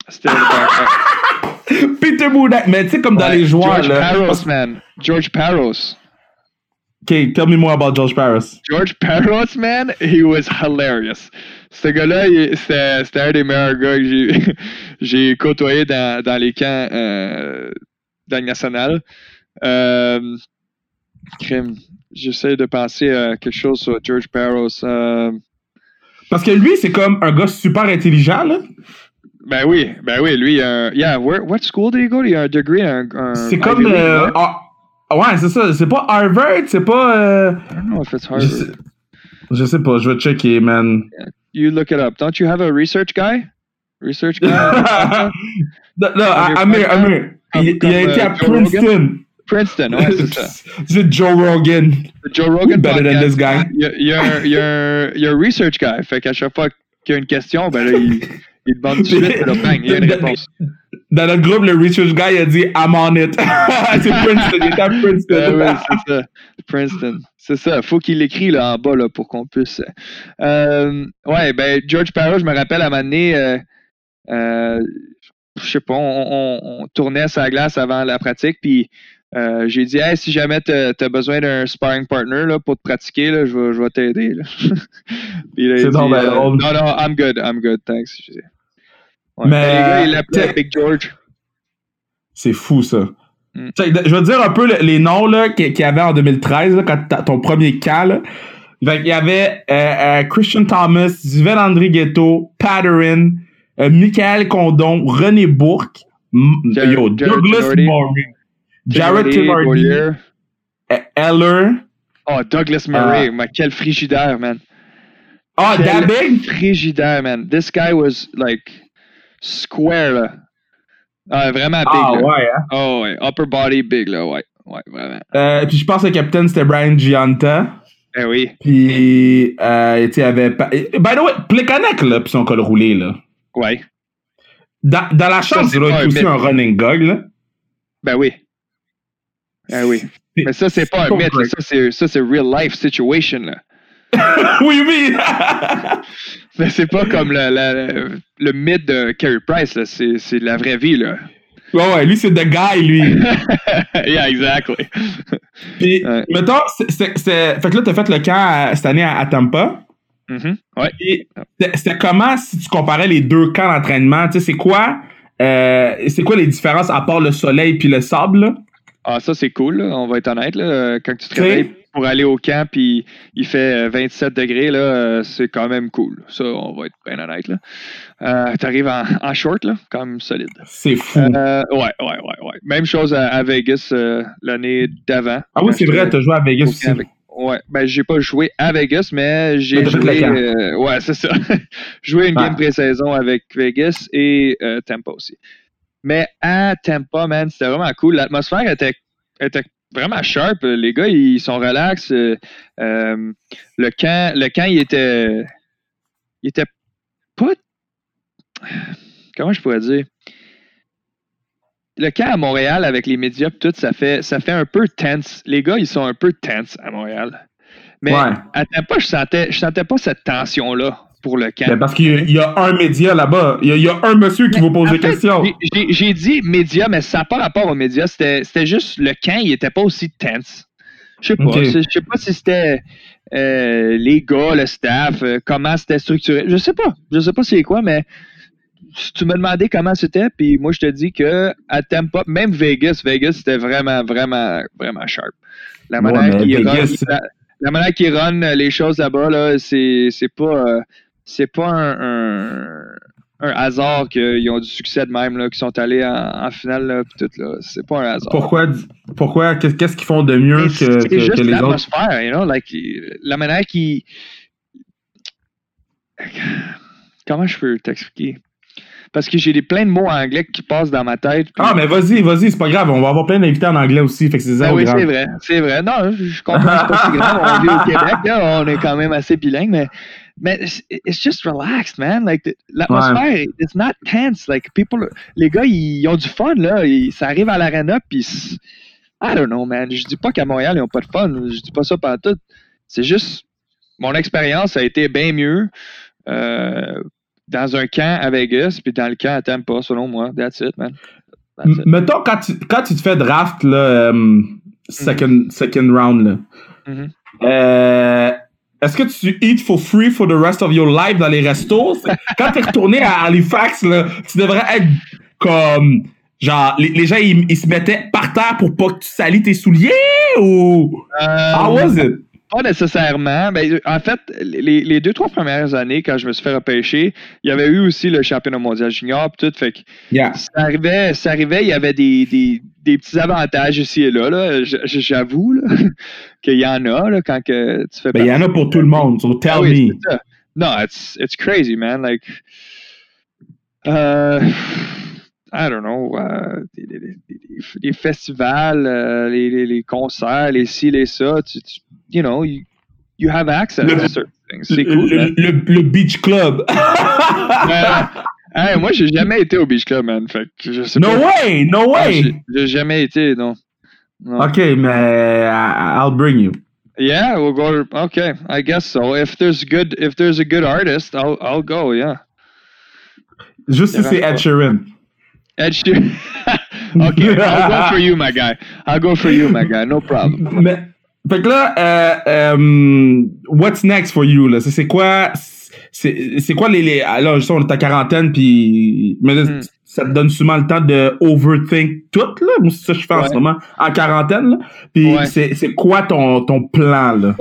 C'était Peter Budaj, mais tu sais, comme dans les joueurs. George Parros, man. George Parros. Okay, tell me more about George Parros. George Parros, man, he was hilarious. Ce gars-là, c'était un des meilleurs gars que j'ai côtoyé dans les camps dans le national. J'essaie de penser à quelque chose sur George Parros. Parce que lui, c'est comme un gars super intelligent, là. Ben oui, lui, what school did he go to? Il a un degré, c'est comme, ouais, c'est ça, c'est pas Harvard, c'est pas, I don't know if it's Harvard. Je sais pas, je vais checker, man. Yeah. You look it up. Don't you have a research guy? No, Amir, il a été à Princeton. Princeton, ouais, c'est ça. C'est Joe Rogan. Better than this guy. You're a research guy, fait qu'à chaque fois qu'il y a une question, ben là, il demande tout de suite, et là, bang, il y a une réponse. Dans notre groupe, le research guy a dit « I'm on it ». C'est Princeton, il est à Princeton. Oui, c'est ça. Princeton, c'est ça. Faut qu'il l'écrit là en bas là, pour qu'on puisse... George Parros, je me rappelle, à un moment donné, je sais pas, on tournait sa glace avant la pratique, puis j'ai dit « Hey, si jamais t'as besoin d'un sparring partner là, pour te pratiquer, là, je vais t'aider. » Puis là, il a dit « Non, I'm good, thanks. » Ouais. Mais les gars, il l'appelait Big George. C'est fou, ça. Mm. Je veux dire un peu les noms là, qu'il y avait en 2013, là, quand ton premier camp. Là. Il y avait Christian Thomas, Zuven André Ghetto, Patterin, Michael Condon, René Bourque, Douglas Murray, Jared Tivardi, Eller. Oh, Douglas Murray, mais quel frigidaire, man. Oh, that big? Frigidaire, man. This guy was like... square, là. Ah, vraiment big, là. Ouais, hein? Oh, ouais. Upper body big, là, ouais. Ouais, vraiment. Puis je pense que le capitaine, c'était Brian Gianta. Eh oui. Puis, tu sais, il avait... By the way, Plekanec, là, puis son col roulé, là. Ouais. Dans la chambre, il a aussi un running gag, là. Ben oui. Ben oui. Mais ça, c'est pas un mythe, là. Ça, c'est real life situation, là. Oui. Mais c'est pas comme le mythe de Carey Price, là. C'est de la vraie vie, là. Ouais, lui, c'est the guy, lui. Yeah, exactly. Puis, mettons, fait que là, t'as fait le camp cette année à Tampa. Mm-hmm. Ouais. Et c'était comment, si tu comparais les deux camps d'entraînement, tu sais, c'est quoi les différences à part le soleil puis le sable, là? Ah, ça, c'est cool, là. On va être honnête, là. Quand tu te réveilles pour aller au camp, puis il fait 27 degrés, là, c'est quand même cool. Ça, on va être bien honnête, là. T'arrives en short, là, quand même solide. C'est fou. Ouais. Même chose à Vegas l'année d'avant. Ah oui, c'est vrai, t'as joué à Vegas aussi. Ouais, ben j'ai pas joué à Vegas, mais j'ai joué... ouais, c'est ça. Joué une game pré-saison avec Vegas et Tampa aussi. Mais à Tampa, man, c'était vraiment cool. L'atmosphère était vraiment sharp. Les gars, ils sont relax. Le camp, il était pas... Comment je pourrais dire? Le camp à Montréal avec les médias et tout, ça fait un peu tense. Les gars, ils sont un peu tense à Montréal. Mais à Tampa, je sentais pas cette tension-là pour le camp. Bien, parce qu'il y a un média là-bas. Il y a un monsieur qui vous pose des questions. J'ai dit média, mais ça n'a pas rapport aux médias. C'était juste le camp, il n'était pas aussi tense. Je sais pas. Okay. Je sais pas si c'était les gars, le staff, comment c'était structuré. Je sais pas. Je sais pas c'est quoi, mais tu me demandais comment c'était, puis moi, je te dis que à Tampa, même Vegas, c'était vraiment, vraiment, vraiment sharp. La manière qu'ils run les choses là-bas, là, c'est pas un hasard qu'ils ont du succès de même, là, qu'ils sont allés en finale, là, pis tout, là. C'est pas un hasard. Pourquoi? Qu'est-ce qu'ils font de mieux que les autres? C'est juste l'atmosphère, you know? Like, la manière qu'ils... Comment je peux t'expliquer? Parce que j'ai plein de mots en anglais qui passent dans ma tête. Puis... Ah, mais vas-y, c'est pas grave. On va avoir plein d'invités en anglais aussi. Fait que c'est oui, grave. C'est vrai. Non, je comprends, c'est pas si grave. On vit au Québec, là, on est quand même assez bilingue, mais it's just relaxed, man. Like, l'atmosphère, ouais. It's not tense. Like, people, les gars, ils ont du fun, là. Ça arrive à l'arena, puis I don't know, man. Je dis pas qu'à Montréal, ils ont pas de fun. Je dis pas ça pantoute. C'est juste, mon expérience a été bien mieux. Dans un camp à Vegas, puis dans le camp à Tampa, selon moi. That's it, man. That's it. Mettons, quand tu te fais draft, là, second round, là, est-ce que tu eat for free for the rest of your life dans les restos? Quand t'es retourné à Halifax, là, tu devrais être comme... Genre, les gens, ils se mettaient par terre pour pas que tu salis tes souliers, ou... How was it? Pas nécessairement. Ben, en fait, les 2-3 premières années, quand je me suis fait repêcher, il y avait eu aussi le championnat mondial junior et tout. Fait que ça arrivait, il y avait des petits avantages ici et là. J'avoue là, qu'il y en a là, quand que tu fais partie. Mais il y en a pour tout le monde, so tell me. C'est ça. Non, it's crazy, man. Like, I don't know, les festivals, les concerts, les ci, les ça, tu you know, you have access to certain things. C'est cool. Le beach club. Moi, j'ai jamais été au beach club, man. Fait que je sais pas. No way! J'ai jamais été, non. OK, mais I'll bring you. Yeah, we'll go. Okay, I guess so. If there's a good artist, I'll go, yeah. Juste si c'est Ed Sheeran. Okay, I'll go for you, my guy. No problem. Mais, fait que là, what's next for you, là? C'est quoi les... Alors, je sais, on est à quarantaine, puis... Mais là, ça te donne souvent le temps de overthink tout, là. Moi, c'est ça que je fais en ce moment, en quarantaine, là. Puis c'est quoi ton plan, là?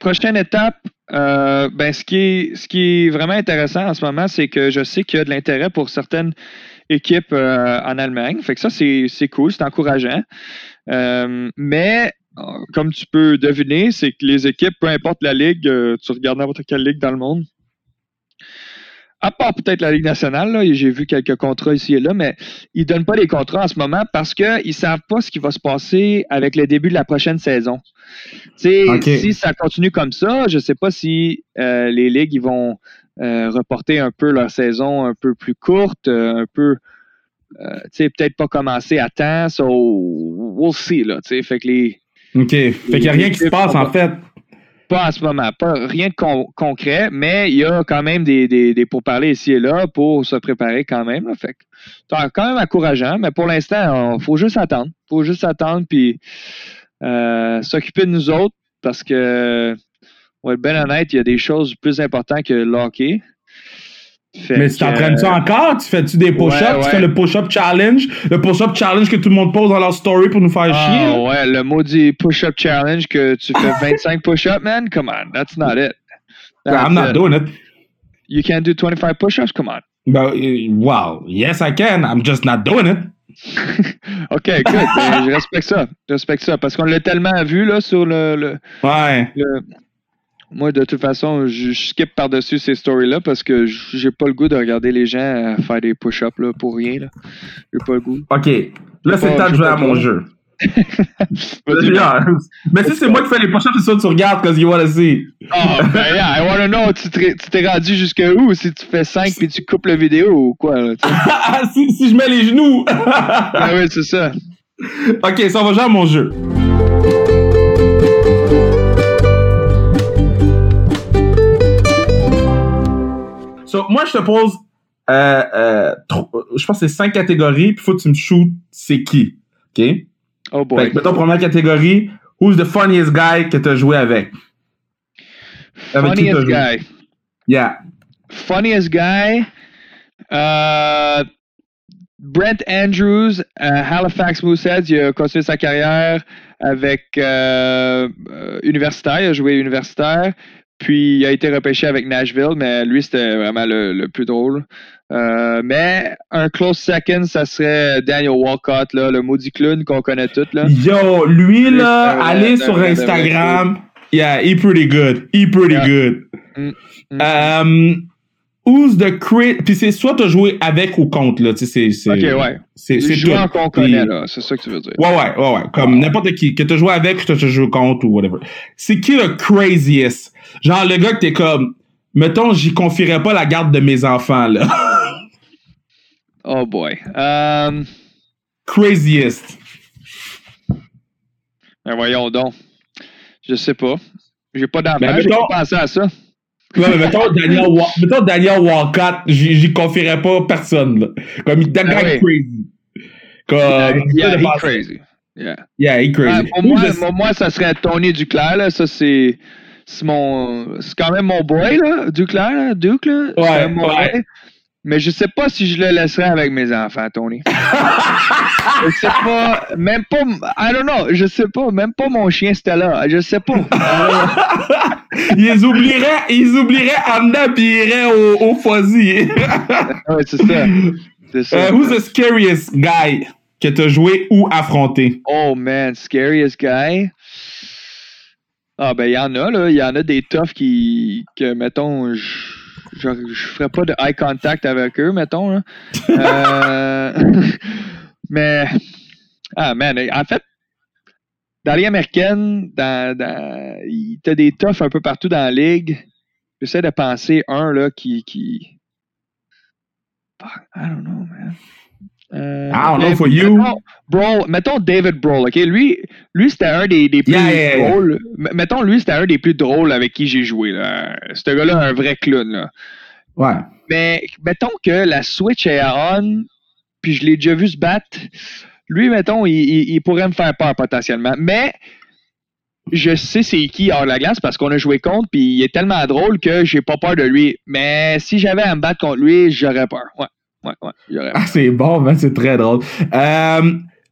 Prochaine étape... ben ce qui est vraiment intéressant en ce moment, c'est que je sais qu'il y a de l'intérêt pour certaines équipes en Allemagne. Fait que ça, c'est cool, c'est encourageant. Mais comme tu peux deviner, c'est que les équipes, peu importe la ligue, tu regardes n'importe quelle ligue dans le monde. À part peut-être la Ligue nationale, là, j'ai vu quelques contrats ici et là, mais ils ne donnent pas les contrats en ce moment parce qu'ils ne savent pas ce qui va se passer avec le début de la prochaine saison. Si ça continue comme ça, je ne sais pas si les ligues ils vont reporter un peu leur saison un peu plus courte, un peu peut-être pas commencer à temps. So we'll see. Là, fait que fait qu'il n'y a rien qui se passe en fait. Pas en ce moment, pas rien de concret, mais il y a quand même des pourparlers ici et là pour se préparer quand même. Là, fait que c'est quand même encourageant, mais pour l'instant, il faut juste attendre. Puis s'occuper de nous autres parce que, pour être bien honnête, il y a des choses plus importantes que le hockey. Mais tu t'entraînes ça encore? Tu fais-tu des push-ups? Ouais. Tu fais le push-up challenge? Le push-up challenge que tout le monde pose dans leur story pour nous faire chier? Ah ouais, le maudit push-up challenge que tu fais 25 push-ups, man? Come on, that's not it. I'm not doing it. You can't do 25 push-ups? Come on. Well, yes I can. I'm just not doing it. OK, good. Je respecte ça. Parce qu'on l'a tellement vu là sur le moi, de toute façon, je skip par-dessus ces stories-là parce que j'ai pas le goût de regarder les gens faire des push-ups là, pour rien. Là. J'ai pas le goût. OK. Là, c'est le temps de jouer à mon jeu. Mais si c'est moi qui fais les push-ups, c'est ça que tu regardes parce que you wanna see. Oh, ben yeah, I wanna know. Tu t'es rendu jusqu'à où? Si tu fais 5 puis tu coupes la vidéo ou quoi? Là, si je mets les genoux. Ah oui, c'est ça. OK, ça va jouer à mon jeu. So, moi, je te pose, je pense que c'est 5 catégories, puis faut que tu me shootes c'est qui, OK? Oh boy. Fait que, mettons, première catégorie, who's the funniest guy que t'as joué avec? Funniest guy. Yeah. Funniest guy, Brent Andrews, Halifax Mooseheads, il a continué sa carrière avec universitaire, il a joué universitaire, puis il a été repêché avec Nashville, mais lui, c'était vraiment le plus drôle. Mais un close second, ça serait Daniel Walcott, là, le maudit clown qu'on connaît tous. Là. Yo, lui, là, allez sur Instagram. Yeah, he pretty good. He pretty good. Who's the crit? Puis c'est soit t'as joué avec ou contre, là. Tu sais, c'est. Ok, ouais. C'est joueur tout. Qu'on connaît, là. C'est ça que tu veux dire. Ouais. Comme n'importe qui. Que t'as joué avec, que t'as joué contre ou whatever. C'est qui le craziest? Genre, le gars que t'es comme. Mettons, j'y confierais pas la garde de mes enfants, là. Oh boy. Craziest. Ben voyons donc. Je sais pas. J'ai pas d'enfant, j'ai pas pensé à ça. Non, mais mettons, Daniel Walcott, j'y confierais pas personne, là. Comme, il est crazy. Comme, il est crazy. Yeah, il est crazy. Pour moi, ça serait Tony Duclair, là. Ça, c'est... C'est quand même mon boy, là, Duclair, là, Duke, là. Ouais, mon boy. Mais je sais pas si je le laisserais avec mes enfants, Tony. Je sais pas, même pas, I don't know, je sais pas, même pas mon chien Stella, je sais pas. Ils oublieraient Amna pis iraient au fuzzy. Ouais, c'est ça. Who's the scariest guy que t'as joué ou affronté? Oh man, scariest guy? Ah, ben, il y en a, là. Il y en a des toughs que, mettons, je ferais pas de eye contact avec eux, mettons, là. Mais, ah, man, en fait, dans la Ligue américaine, t'as des toughs un peu partout dans la Ligue. J'essaie de penser un, là, qui... Fuck, I don't know, man. I don't know for you. Mettons David Brohl, OK? Lui c'était un des plus drôles. Mettons, lui, c'était un des plus drôles avec qui j'ai joué, là. Ce gars-là, un vrai clown, là. Ouais. Mais, mettons que la switch est on, puis je l'ai déjà vu se battre. Lui, mettons, il pourrait me faire peur, potentiellement. Mais, je sais c'est qui hors la glace, parce qu'on a joué contre, puis il est tellement drôle que j'ai pas peur de lui. Mais, si j'avais à me battre contre lui, j'aurais peur, ouais. Ouais, ah, c'est bon, man, c'est très drôle.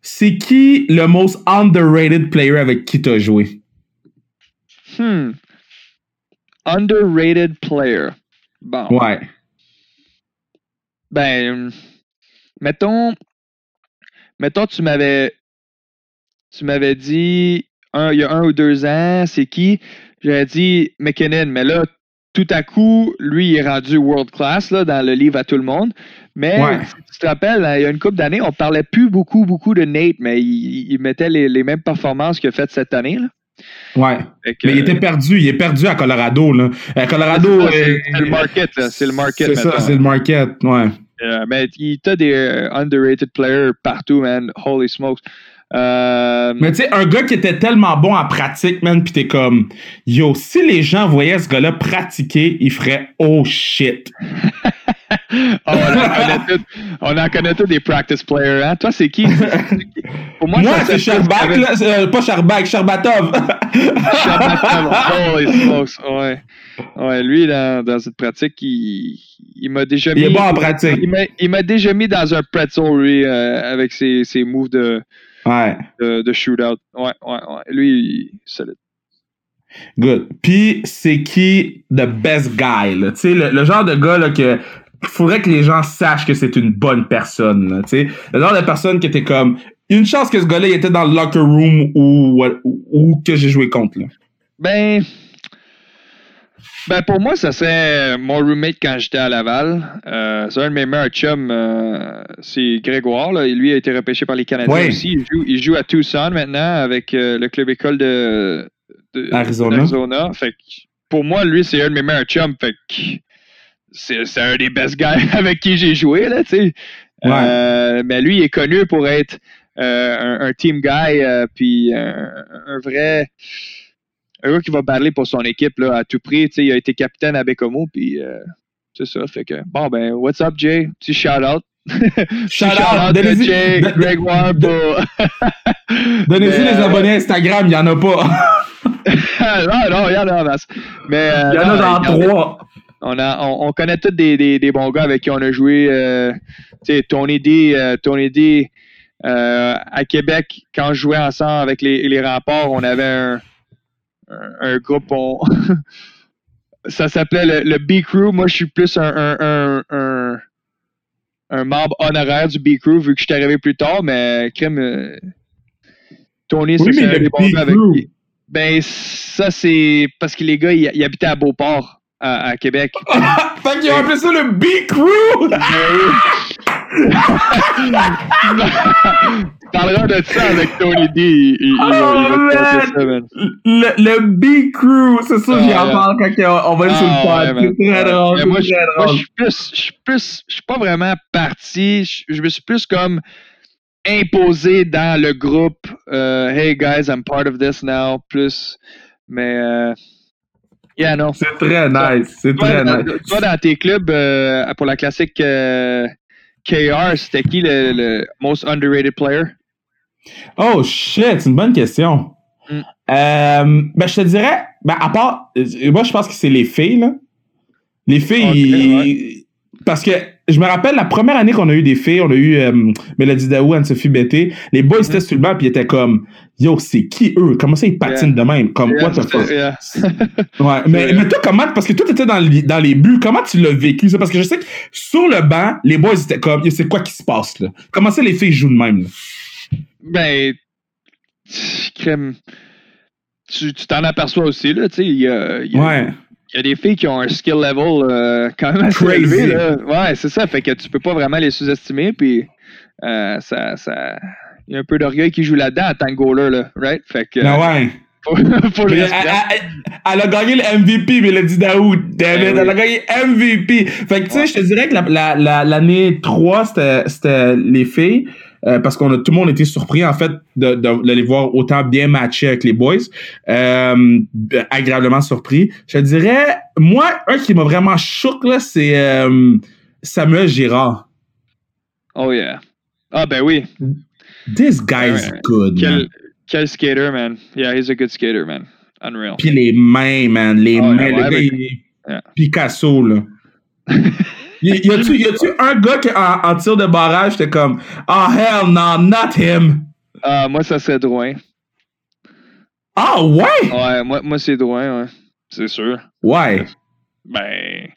C'est qui le most underrated player avec qui t'as joué? Underrated player. Bon. Ouais. Ben, mettons, tu m'avais dit, il y a 1 ou 2 ans, c'est qui? J'avais dit McKinnon, mais là, tout à coup, lui, il est rendu world class là, dans le livre à tout le monde. Mais si tu te rappelles, il y a une couple d'années, on parlait plus beaucoup de Nate, mais il mettait les mêmes performances qu'il a faites cette année. Là. Ouais. Mais il était perdu. Il est perdu à Colorado. Là. À Colorado. C'est le market. Là. C'est le market. C'est maintenant. Ça, c'est le market. Ouais. Mais il t'a des underrated players partout, man. Holy smokes. Mais tu sais, un gars qui était tellement bon en pratique, man, pis t'es comme, yo, si les gens voyaient ce gars-là pratiquer, ils feraient « oh shit ». On en connaît tous des practice players, hein? Toi, c'est qui? Pour moi, c'est Sherbak, là. Pas Sherbak, Sherbatov. Sherbatov, holy smokes, ouais. Ouais, lui, dans cette pratique, il m'a déjà mis... Il est bon en pratique. Il m'a déjà mis dans un pretzel, lui, avec ses moves de shootout. Ouais. Lui, solide. Good. Puis, c'est qui the best guy, là? Tu sais, le genre de gars, là, que... Il faudrait que les gens sachent que c'est une bonne personne, là, tu sais. Le genre de personne qui était comme, une chance que ce gars-là, il était dans le locker room ou que j'ai joué contre, là. Ben, pour moi, ça serait mon roommate quand j'étais à Laval. C'est un de mes meilleurs chums, c'est Grégoire, là. Lui a été repêché par les Canadiens aussi. Il joue à Tucson maintenant avec le club école de Arizona. Fait que, pour moi, lui, c'est un de mes meilleurs chums. Fait que, c'est un des best guys avec qui j'ai joué, là, tu sais. Ouais. Mais lui, il est connu pour être un team guy, puis un vrai... Un gars qui va parler pour son équipe, là, à tout prix. Tu sais, il a été capitaine à Bécomo, puis c'est ça. Fait que, bon, ben, what's up, Jay? Petit shout-out. Shout-out de Jay, Grégoire, Donnez-y les abonnés Instagram, il n'y en a pas. Non, il y en a en masse. Il y en a dans 3. on connaît tous des bons gars avec qui on a joué. Tony D, à Québec, quand je jouais ensemble avec les Remparts, on avait un groupe. Ça s'appelait le B-Crew. Moi, je suis plus un membre honoraire du B-Crew vu que je suis arrivé plus tard, mais crème. Tony, oui, c'est des bons gars avec lui. Ben, ça, c'est parce que les gars, ils habitaient à Beauport, à Québec. Fait qu'ils ont appelé ça le B-Crew! Tu parleras de ça avec Tony D. Il va te passer ça, man. Le B-Crew, c'est ça, j'en parle quand on va aller sur le pod. Ouais, c'est très drôle. Moi, je suis pas vraiment parti. Je me suis plus comme imposé dans le groupe hey guys, I'm part of this now, plus. Mais yeah, non. C'est très nice. Toi, toi dans tes clubs pour la classique KR, c'était qui le most underrated player? Oh shit, c'est une bonne question. Mm. Ben je te dirais, à part moi je pense que c'est les filles, là. Les filles, parce que je me rappelle la première année qu'on a eu des filles, on a eu Mélodie Daou, Anne-Sophie Bété. Les boys étaient sur le banc puis ils étaient comme yo, c'est qui eux? Comment ça ils patinent de même? Comme what the fuck? Ouais. Mais toi, comment? Parce que toi, t'étais dans les buts, comment tu l'as vécu ça? Parce que je sais que sur le banc, les boys étaient comme yo, c'est quoi qui se passe là? Comment ça les filles jouent de même là? Ben crème. Tu t'en aperçois aussi, là, tu sais, il y a des filles qui ont un skill level quand même assez élevé, là. Ouais, c'est ça. Fait que tu peux pas vraiment les sous-estimer. Puis, ça, il y a un peu d'orgueil qui joue là-dedans en tant que goaler, là. Right? Fait que. Ouais. Faut le respect. Elle a gagné le MVP, Mélodie Daoud. Elle a gagné MVP. Fait que, tu sais, je te dirais que l'année 3, c'était les filles. Parce qu'on a tout le monde était surpris, en fait, de les voir autant bien matcher avec les boys. Agréablement surpris. Je dirais, moi, un qui m'a vraiment choqué, là, c'est Samuel Girard. Oh, yeah. Ah, ben oui. This guy's good, man. Quel skater, man. Yeah, he's a good skater, man. Unreal. Puis les mains, man. Le gars, Picasso, là. Y a-tu un gars qui en tir de barrage, j'étais comme ah oh, hell no, not him. Moi ça serait Drouin. Ah ouais? Ouais, moi c'est Drouin, ouais. C'est sûr. Ouais. Ben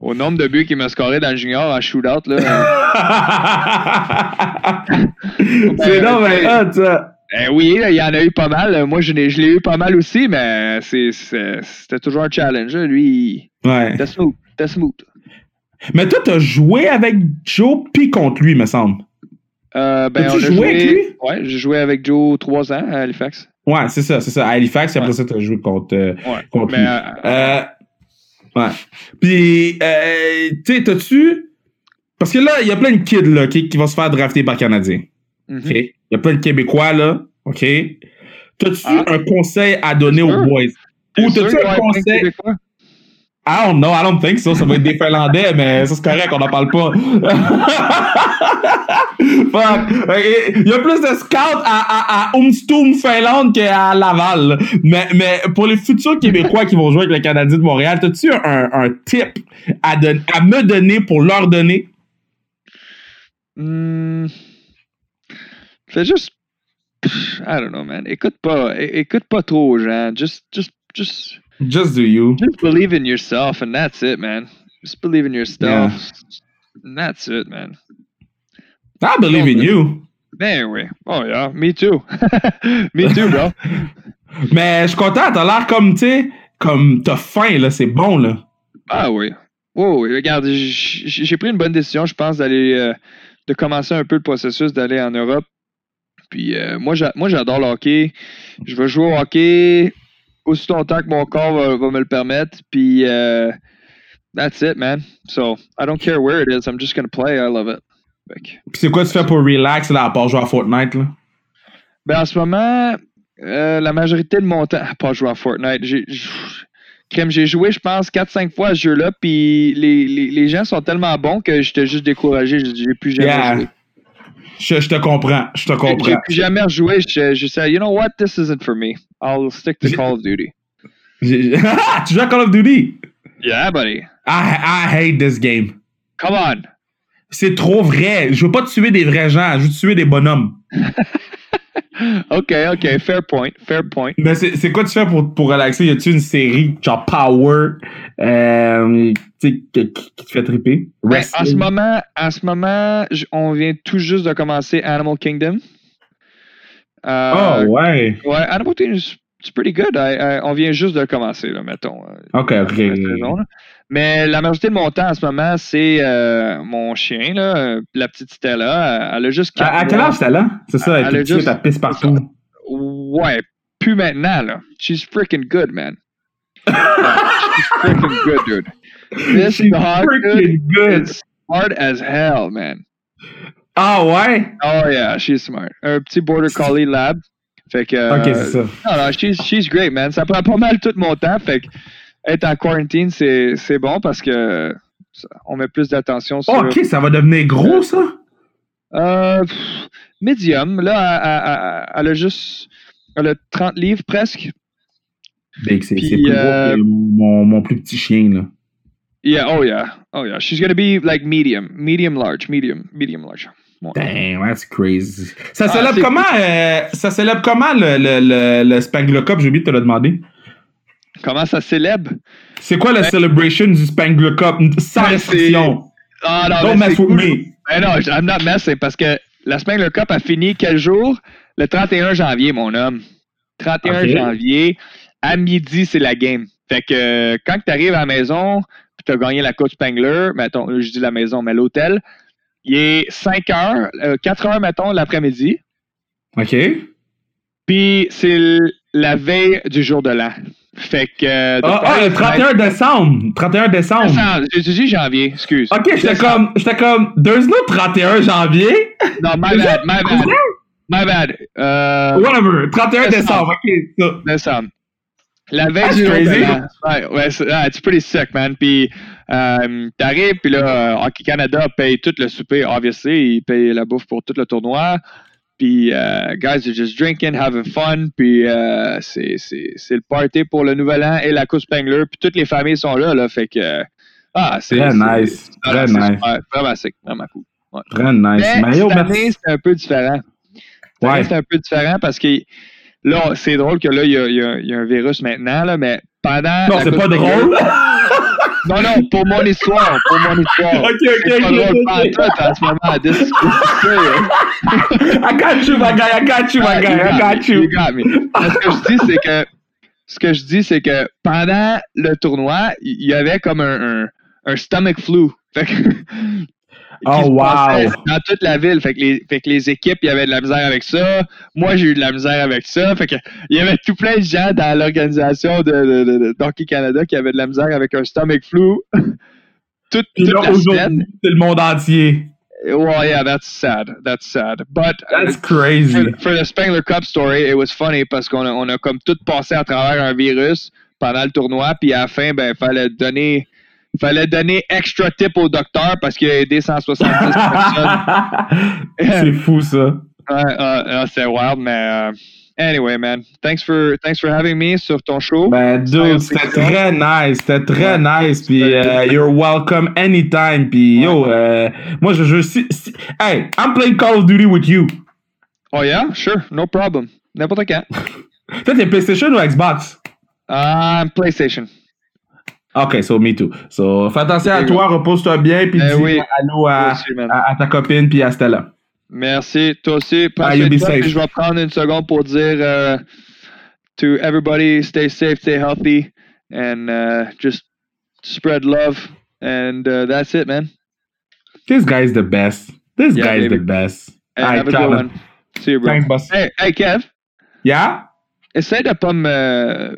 au nombre de buts qu'il m'a scoré dans le junior en shootout là. C'est non mais hot ça. Oui, il y en a eu pas mal. Moi, je l'ai eu pas mal aussi, mais c'était toujours un challenge, lui. Ouais. T'es smooth. Mais toi, t'as joué avec Joe puis contre lui, me semble. T'as joué avec lui? Ouais, j'ai joué avec Joe 3 ans à Halifax. Ouais, c'est ça. À Halifax, et après ça, t'as joué contre lui. Ouais. Puis, tu sais, t'as-tu... Parce que là, il y a plein de kids là, qui vont se faire drafter par Canadien. Mm-hmm. OK? Il y a plein de Québécois, là. OK? T'as-tu un conseil à donner aux boys? Ou t'as-tu un conseil... I don't know, I don't think so. Ça va être des Finlandais, mais ça, c'est correct, on n'en parle pas. Fuck. Il y a plus de scouts à Umstum, Finlande qu'à Laval. Mais pour les futurs Québécois qui vont jouer avec le Canadien de Montréal, as-tu un tip à me donner pour leur donner? Fais juste... I don't know, man. Écoute pas trop aux gens. Just do you. Just believe in yourself, and that's it, man. Just believe in yourself, and that's it, man. I believe in you. Anyway. Oh, yeah. Me too. Me too, bro. Mais je suis content. T'as l'air comme, tu sais, comme t'as faim, là. C'est bon, là. Ah oui. Oh, oui. Regarde, j'ai pris une bonne décision, je pense, de commencer un peu le processus d'aller en Europe. Puis moi, j'adore le hockey. Je veux jouer au hockey... aussi longtemps que mon corps va me le permettre, puis that's it, man. So, I don't care where it is, I'm just gonna play, I love it. Puis c'est quoi tu fais pour relax, là, à part jouer à Fortnite, là? Ben, en ce moment, la majorité de mon temps, à part jouer à Fortnite, j'ai joué, je pense, 4-5 fois à ce jeu-là, puis les gens sont tellement bons que j'étais juste découragé, j'ai plus jamais joué. Je te comprends. J'ai plus jamais rejoué. Je sais, you know what, this isn't for me. I'll stick to Call of Duty. Tu joues à Call of Duty? Yeah, buddy. I hate this game. Come on. C'est trop vrai. Je veux pas tuer des vrais gens. Je veux tuer des bonhommes. OK. Fair point. Mais c'est quoi tu fais pour relaxer? Y a-tu une série genre Power qui te fait triper? En ce moment, on vient tout juste de commencer Animal Kingdom. Ouais. Ouais, Animal Kingdom, c'est pretty good. On vient juste de commencer, là, mettons. OK. Mais la majorité de mon temps en ce moment, c'est mon chien, là, la petite Stella. Elle a juste 4 mois. À quelle âge, Stella? C'est ça, elle est juste... pisse partout. Ouais, plus maintenant, là. She's freaking good, man. She's freaking good, dude. This dog is smart as hell, man. Ah ouais? Oh yeah, she's smart. Un petit border collie lab. Fait que... OK, c'est ça. Non, she's great, man. Ça prend pas mal tout mon temps, fait que... Être en quarantine, c'est bon parce que ça, on met plus d'attention sur... Oh, OK, ça va devenir gros, ça? Medium. Là, elle a juste... Elle a 30 livres, presque. C'est plus gros que mon plus petit chien, là. Yeah. She's gonna be, like, medium large. Ouais. Damn, that's crazy. Ça célèbre comment, le Spengler Cup? J'ai oublié de te le demander. Comment ça célèbre? C'est quoi la celebration du Spengler Cup? Sans restriction. Ah non, don't mess with me. Mais non, I'm not messing parce que la Spengler Cup a fini quel jour? Le 31 janvier, mon homme. 31 janvier, à midi, c'est la game. Fait que quand tu arrives à la maison puis tu as gagné la Coupe Spengler, mettons, je dis la maison, mais l'hôtel, il est 5h, 4h, mettons, l'après-midi. OK. Puis c'est la veille du jour de l'an. Fait que... le 31 décembre! 31 décembre! J'ai dit janvier, excuse. OK, j'étais comme... There's no 31 janvier? Non, my bad. Whatever, 31 décembre, OK. Décembre. La veille du jour de l'an. Ouais, it's pretty sick, man. Puis, t'arrives, puis là, Hockey Canada paye tout le souper, obviously. Ils payent la bouffe pour tout le tournoi. Puis, guys are just drinking, having fun. Puis, c'est le party pour le Nouvel An et la Coupe Spengler. Puis, toutes les familles sont là. Fait que, c'est... Très nice. Très nice. Vraiment sick. Vraiment cool. Ouais. Très nice. Mais cette année, c'est un peu différent. Ouais. C'est un peu différent parce que là, c'est drôle que là, il y a un virus maintenant, là, mais pendant... Non, c'est pas drôle. Non, pour mon histoire. OK. Pas en ce moment. I got you, my guy. You got me. Ce que je dis, c'est que pendant le tournoi, il y avait comme un stomach flu. Fait que, oh, wow! Dans toute la ville. Fait que les équipes, il y avait de la misère avec ça. Moi, j'ai eu de la misère avec ça. Fait que il y avait tout plein de gens dans l'organisation de Hockey Canada qui avaient de la misère avec un stomach flu. toute la semaine. C'est le monde entier. Well, yeah, that's sad. But that's crazy. For the Spengler Cup story, it was funny parce qu'on a comme tout passé à travers un virus pendant le tournoi. Puis à la fin, ben, fallait donner extra tip au docteur parce qu'il a aidé 170 personnes. C'est fou, ça. C'est wild, mais... anyway, man, thanks for having me sur ton show. Ben, dude, c'était très nice. Puis, you're welcome anytime. Puis, yo, moi, je suis... Hey, I'm playing Call of Duty with you. Oh, yeah? Sure, no problem. N'importe quand. Toi, t'es PlayStation ou Xbox? PlayStation. OK, so me too. So, fais attention à toi, repose-toi bien, puis dis allô à ta copine, puis à Stella. Merci, toi aussi. Je vais prendre une seconde pour dire to everybody, stay safe, stay healthy, and just spread love. And that's it, man. This guy's the best. This guy's the best. Hey, have a good one. See you, bro. Thanks, boss. Hey, Kev. Yeah? Essaye de pas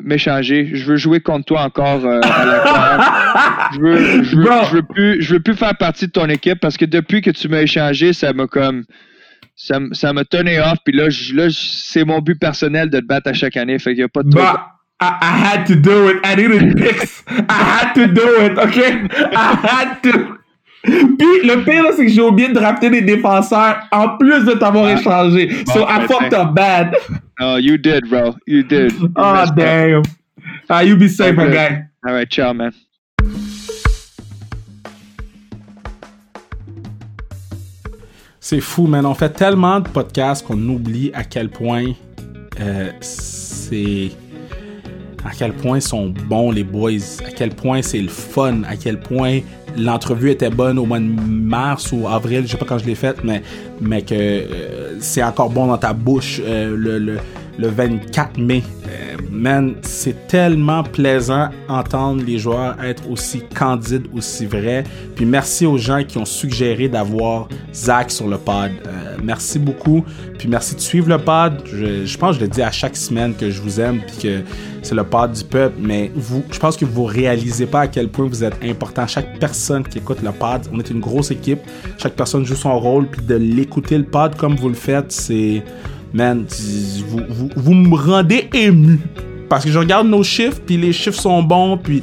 m'échanger. Je veux jouer contre toi encore à la je veux plus faire partie de ton équipe parce que depuis que tu m'as échangé, ça m'a tourné off. Puis là, c'est mon but personnel de te battre à chaque année. Fait qu'il n'y a pas de I had to do it. I needed picks. I had to do it. Okay? I had to. Puis le pire, là, c'est que j'ai oublié de drafter des défenseurs en plus de t'avoir échangé. Bon, so I fucked up bad. Oh, you did, bro. You did. You damn. You be safe, my guy. All right, ciao, man. C'est fou, man. On fait tellement de podcasts qu'on oublie à quel point c'est... à quel point sont bons les boys, à quel point c'est le fun, à quel point l'entrevue était bonne au mois de mars ou avril, je sais pas quand je l'ai faite, mais que c'est encore bon dans ta bouche le 24 mai. Man, c'est tellement plaisant entendre les joueurs être aussi candides, aussi vrais. Puis merci aux gens qui ont suggéré d'avoir Zach sur le pod. Merci beaucoup. Puis merci de suivre le pod. Je pense que je le dis à chaque semaine que je vous aime puis que c'est le pod du peuple. Mais vous, je pense que vous réalisez pas à quel point vous êtes important. Chaque personne qui écoute le pod, on est une grosse équipe. Chaque personne joue son rôle. Puis de l'écouter le pod comme vous le faites, c'est... Man, vous me rendez ému. Parce que je regarde nos chiffres, puis les chiffres sont bons, puis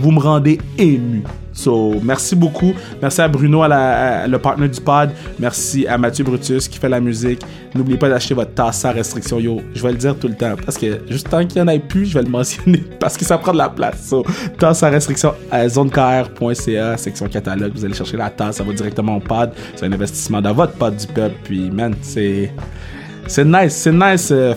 vous me rendez ému. So, merci beaucoup. Merci à Bruno, à le partenaire du pod. Merci à Mathieu Brutus qui fait la musique. N'oubliez pas d'acheter votre tasse sans restriction. Yo, je vais le dire tout le temps. Parce que juste tant qu'il n'y en ait plus, je vais le mentionner. Parce que ça prend de la place. So, tasse sans restriction à zonekr.ca, section catalogue. Vous allez chercher la tasse, ça va directement au pod. C'est un investissement dans votre pod du peuple. Puis, man, C'est nice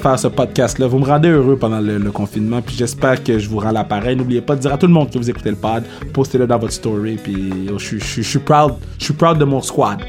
faire ce podcast-là. Vous me rendez heureux pendant le confinement, puis j'espère que je vous rends l'appareil. N'oubliez pas de dire à tout le monde que vous écoutez le pod, postez-le dans votre story, puis je suis proud de mon squad.